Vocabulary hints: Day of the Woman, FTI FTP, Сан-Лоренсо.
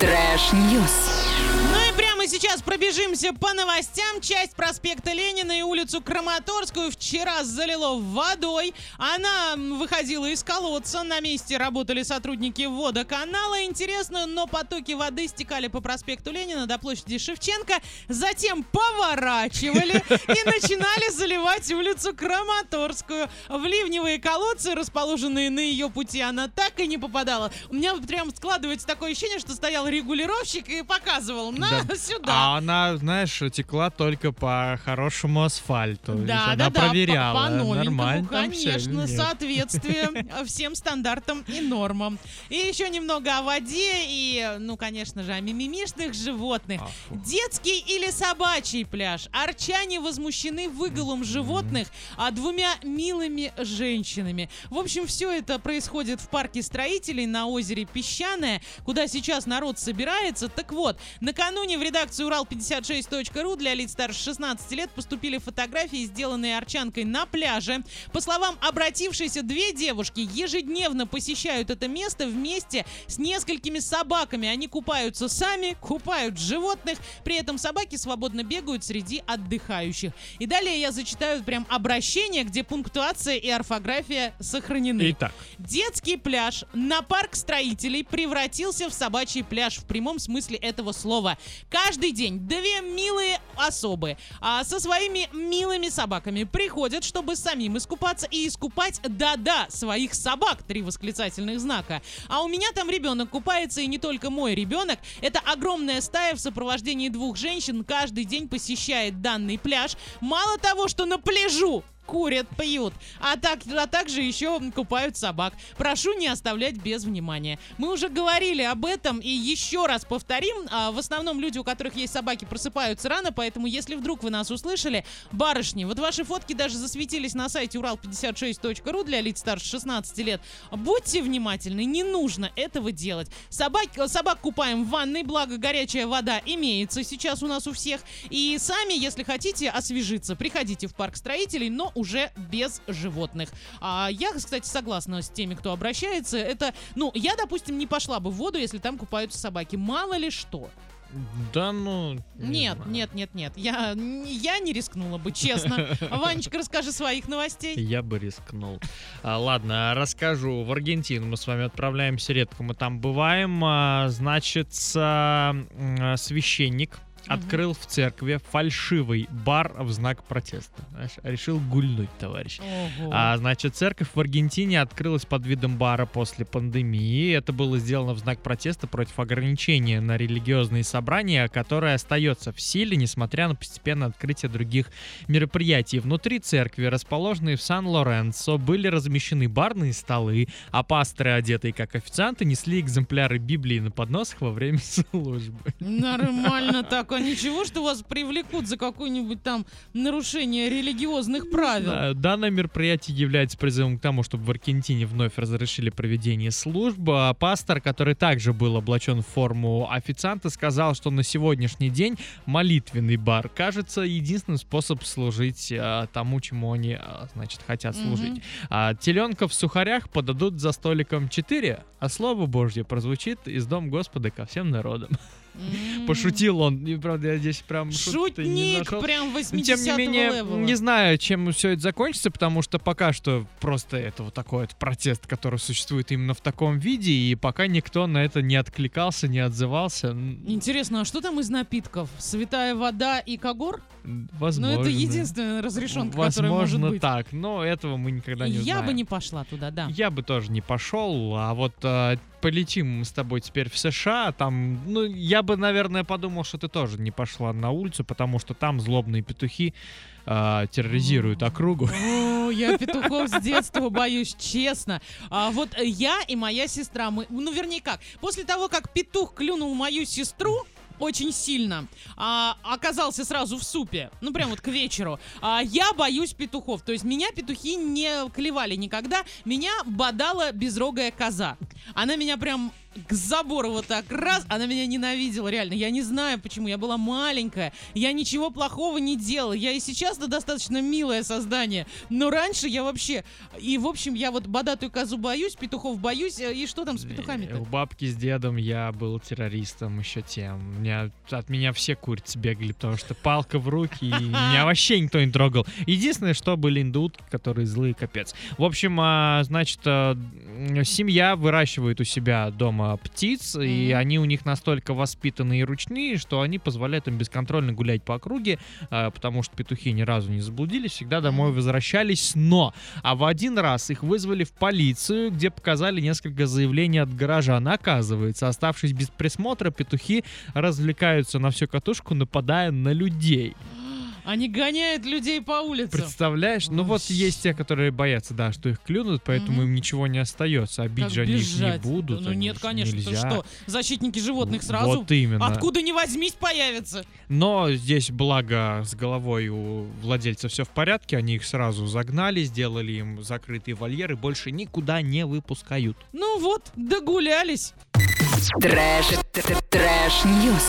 Трэш-ньюс. Ну и прямо сейчас пробежимся по новостям. Часть проспекта Ленина и улицу Краматорскую вчера залило водой. Она выходила из колодца. На месте работали сотрудники водоканала. Интересно, но потоки воды стекали по проспекту Ленина до площади Шевченко. Затем поворачивали и начинали заливать улицу Краматорскую. В ливневые колодцы, расположенные на ее пути, она так и не попадала. У меня прям складывается такое ощущение, что стоял регулировщик и показывал. Да. Сюда. А она, знаешь, текла только по хорошему асфальту. Да, она проверяла. По новенькому, конечно, соответствие всем стандартам и нормам. И еще немного о воде и, ну, конечно же, о мимимишных животных. Детский или собачий пляж? Арчане возмущены выголом животных двумя милыми женщинами. В общем, все это происходит в парке строителей на озере Песчаное, куда сейчас народ собирается. Так вот, накануне в редакцию Урал56.ру для лиц старше 16 лет поступили фотографии, сделанные арчанкой на пляже. По словам обратившейся, две девушки ежедневно посещают это место вместе с несколькими собаками. Они купаются сами, купают животных, при этом собаки свободно бегают среди отдыхающих. И далее я зачитаю прям обращение, где пунктуация и орфография сохранены. Итак. Детский пляж на парк строителей превратился в собачий пляж в прямом смысле этого слова. Каждый день две милые особы со своими милыми собаками приходят, чтобы самим искупаться и искупать, да-да, своих собак, 3 восклицательных знака. А у меня там ребенок купается, и не только мой ребенок. Это огромная стая в сопровождении 2 женщин каждый день посещает данный пляж. Мало того, что на пляжу курят, пьют, а также еще купают собак. Прошу не оставлять без внимания. Мы уже говорили об этом и еще раз повторим. В основном люди, у которых есть собаки, просыпаются рано, поэтому если вдруг вы нас услышали, барышни, вот ваши фотки даже засветились на сайте Урал56.ру для лиц старше 16 лет. Будьте внимательны, не нужно этого делать. Собак купаем в ванной, благо горячая вода имеется сейчас у нас у всех. И сами, если хотите освежиться, приходите в парк строителей, но уже без животных. А я, кстати, согласна с теми, кто обращается. Это, ну, я, допустим, не пошла бы в воду, если там купаются собаки. Мало ли что. Да ну... Нет. Я не рискнула бы, честно. Ванечка, расскажи своих новостей. Я бы рискнул. Ладно, расскажу. В Аргентину мы с вами отправляемся редко. Мы там бываем. Значит, священник открыл в церкви фальшивый бар в знак протеста. Решил гульнуть, товарищ. Значит, церковь в Аргентине открылась под видом бара после пандемии. Это было сделано в знак протеста против ограничения на религиозные собрания, которое остается в силе, несмотря на постепенное открытие других мероприятий. Внутри церкви, расположенной в Сан-Лоренсо, были размещены барные столы, а пасторы, одетые как официанты, несли экземпляры Библии на подносах во время службы. Нормально такое. Ничего, что вас привлекут за какое-нибудь там нарушение религиозных правил. Данное мероприятие является призывом к тому, чтобы в Аргентине вновь разрешили проведение служб. Пастор, который также был облачен в форму официанта, сказал, что на сегодняшний день молитвенный бар кажется единственным способом служить тому, чему они, значит, хотят служить. Теленка в сухарях подадут за столиком 4, а слово Божье прозвучит из Дома Господа ко всем народам. Пошутил он, и правда, я здесь прям шутки не нашел. Шутник прям 80-го. Тем не менее, левела. Не знаю, чем все это закончится, потому что пока что просто это вот такой вот протест, который существует именно в таком виде, и пока никто на это не откликался, не отзывался. Интересно, а что там из напитков? Святая вода и когор? Возможно. Но это единственная разрешенка, которая может быть. Возможно так, но этого мы никогда не узнаем. Я бы не пошла туда, да. Я бы тоже не пошел, а вот... Полетим мы с тобой теперь в США. Там, ну, я бы, наверное, подумал, что ты тоже не пошла на улицу, потому что там злобные петухи терроризируют округу. Я петухов с детства боюсь, честно. Вот я и моя сестра, мы, ну, вернее как, после того, как петух клюнул мою сестру, очень сильно, оказался сразу в супе, ну прям вот к вечеру. Я боюсь петухов, то есть меня петухи не клевали никогда, меня бодала безрогая коза. Она меня прям к забору вот так раз. Она меня ненавидела, реально. Я не знаю, почему. Я была маленькая. Я ничего плохого не делала. Я и сейчас-то достаточно милое создание. Но раньше я вообще... И, в общем, я вот бодатую козу боюсь, петухов боюсь. И что там с петухами-то? У бабки с дедом я был террористом еще тем. От меня все курицы бегали, потому что палка в руки, и меня вообще никто не трогал. Единственное, что были индуки, которые злые капец. В общем, значит, семья выращивает у себя дома птиц, и они у них настолько воспитанные и ручные, что они позволяют им бесконтрольно гулять по округе, потому что петухи ни разу не заблудились, всегда домой возвращались, но... А в один раз их вызвали в полицию, где показали несколько заявлений от горожан. Оказывается, оставшись без присмотра, петухи развлекаются на всю катушку, нападая на людей. Они гоняют людей по улице. Представляешь? Ну вот есть те, которые боятся, да, что их клюнут, поэтому им ничего не остается. Обидеть же они их не будут. Ну нет, конечно, что? Защитники животных сразу. Вот именно. Откуда ни возьмись появятся. Но здесь, благо, с головой у владельца все в порядке. Они их сразу загнали, сделали им закрытые вольеры, больше никуда не выпускают. Ну вот, догулялись. Трэш, трэш, ньюс.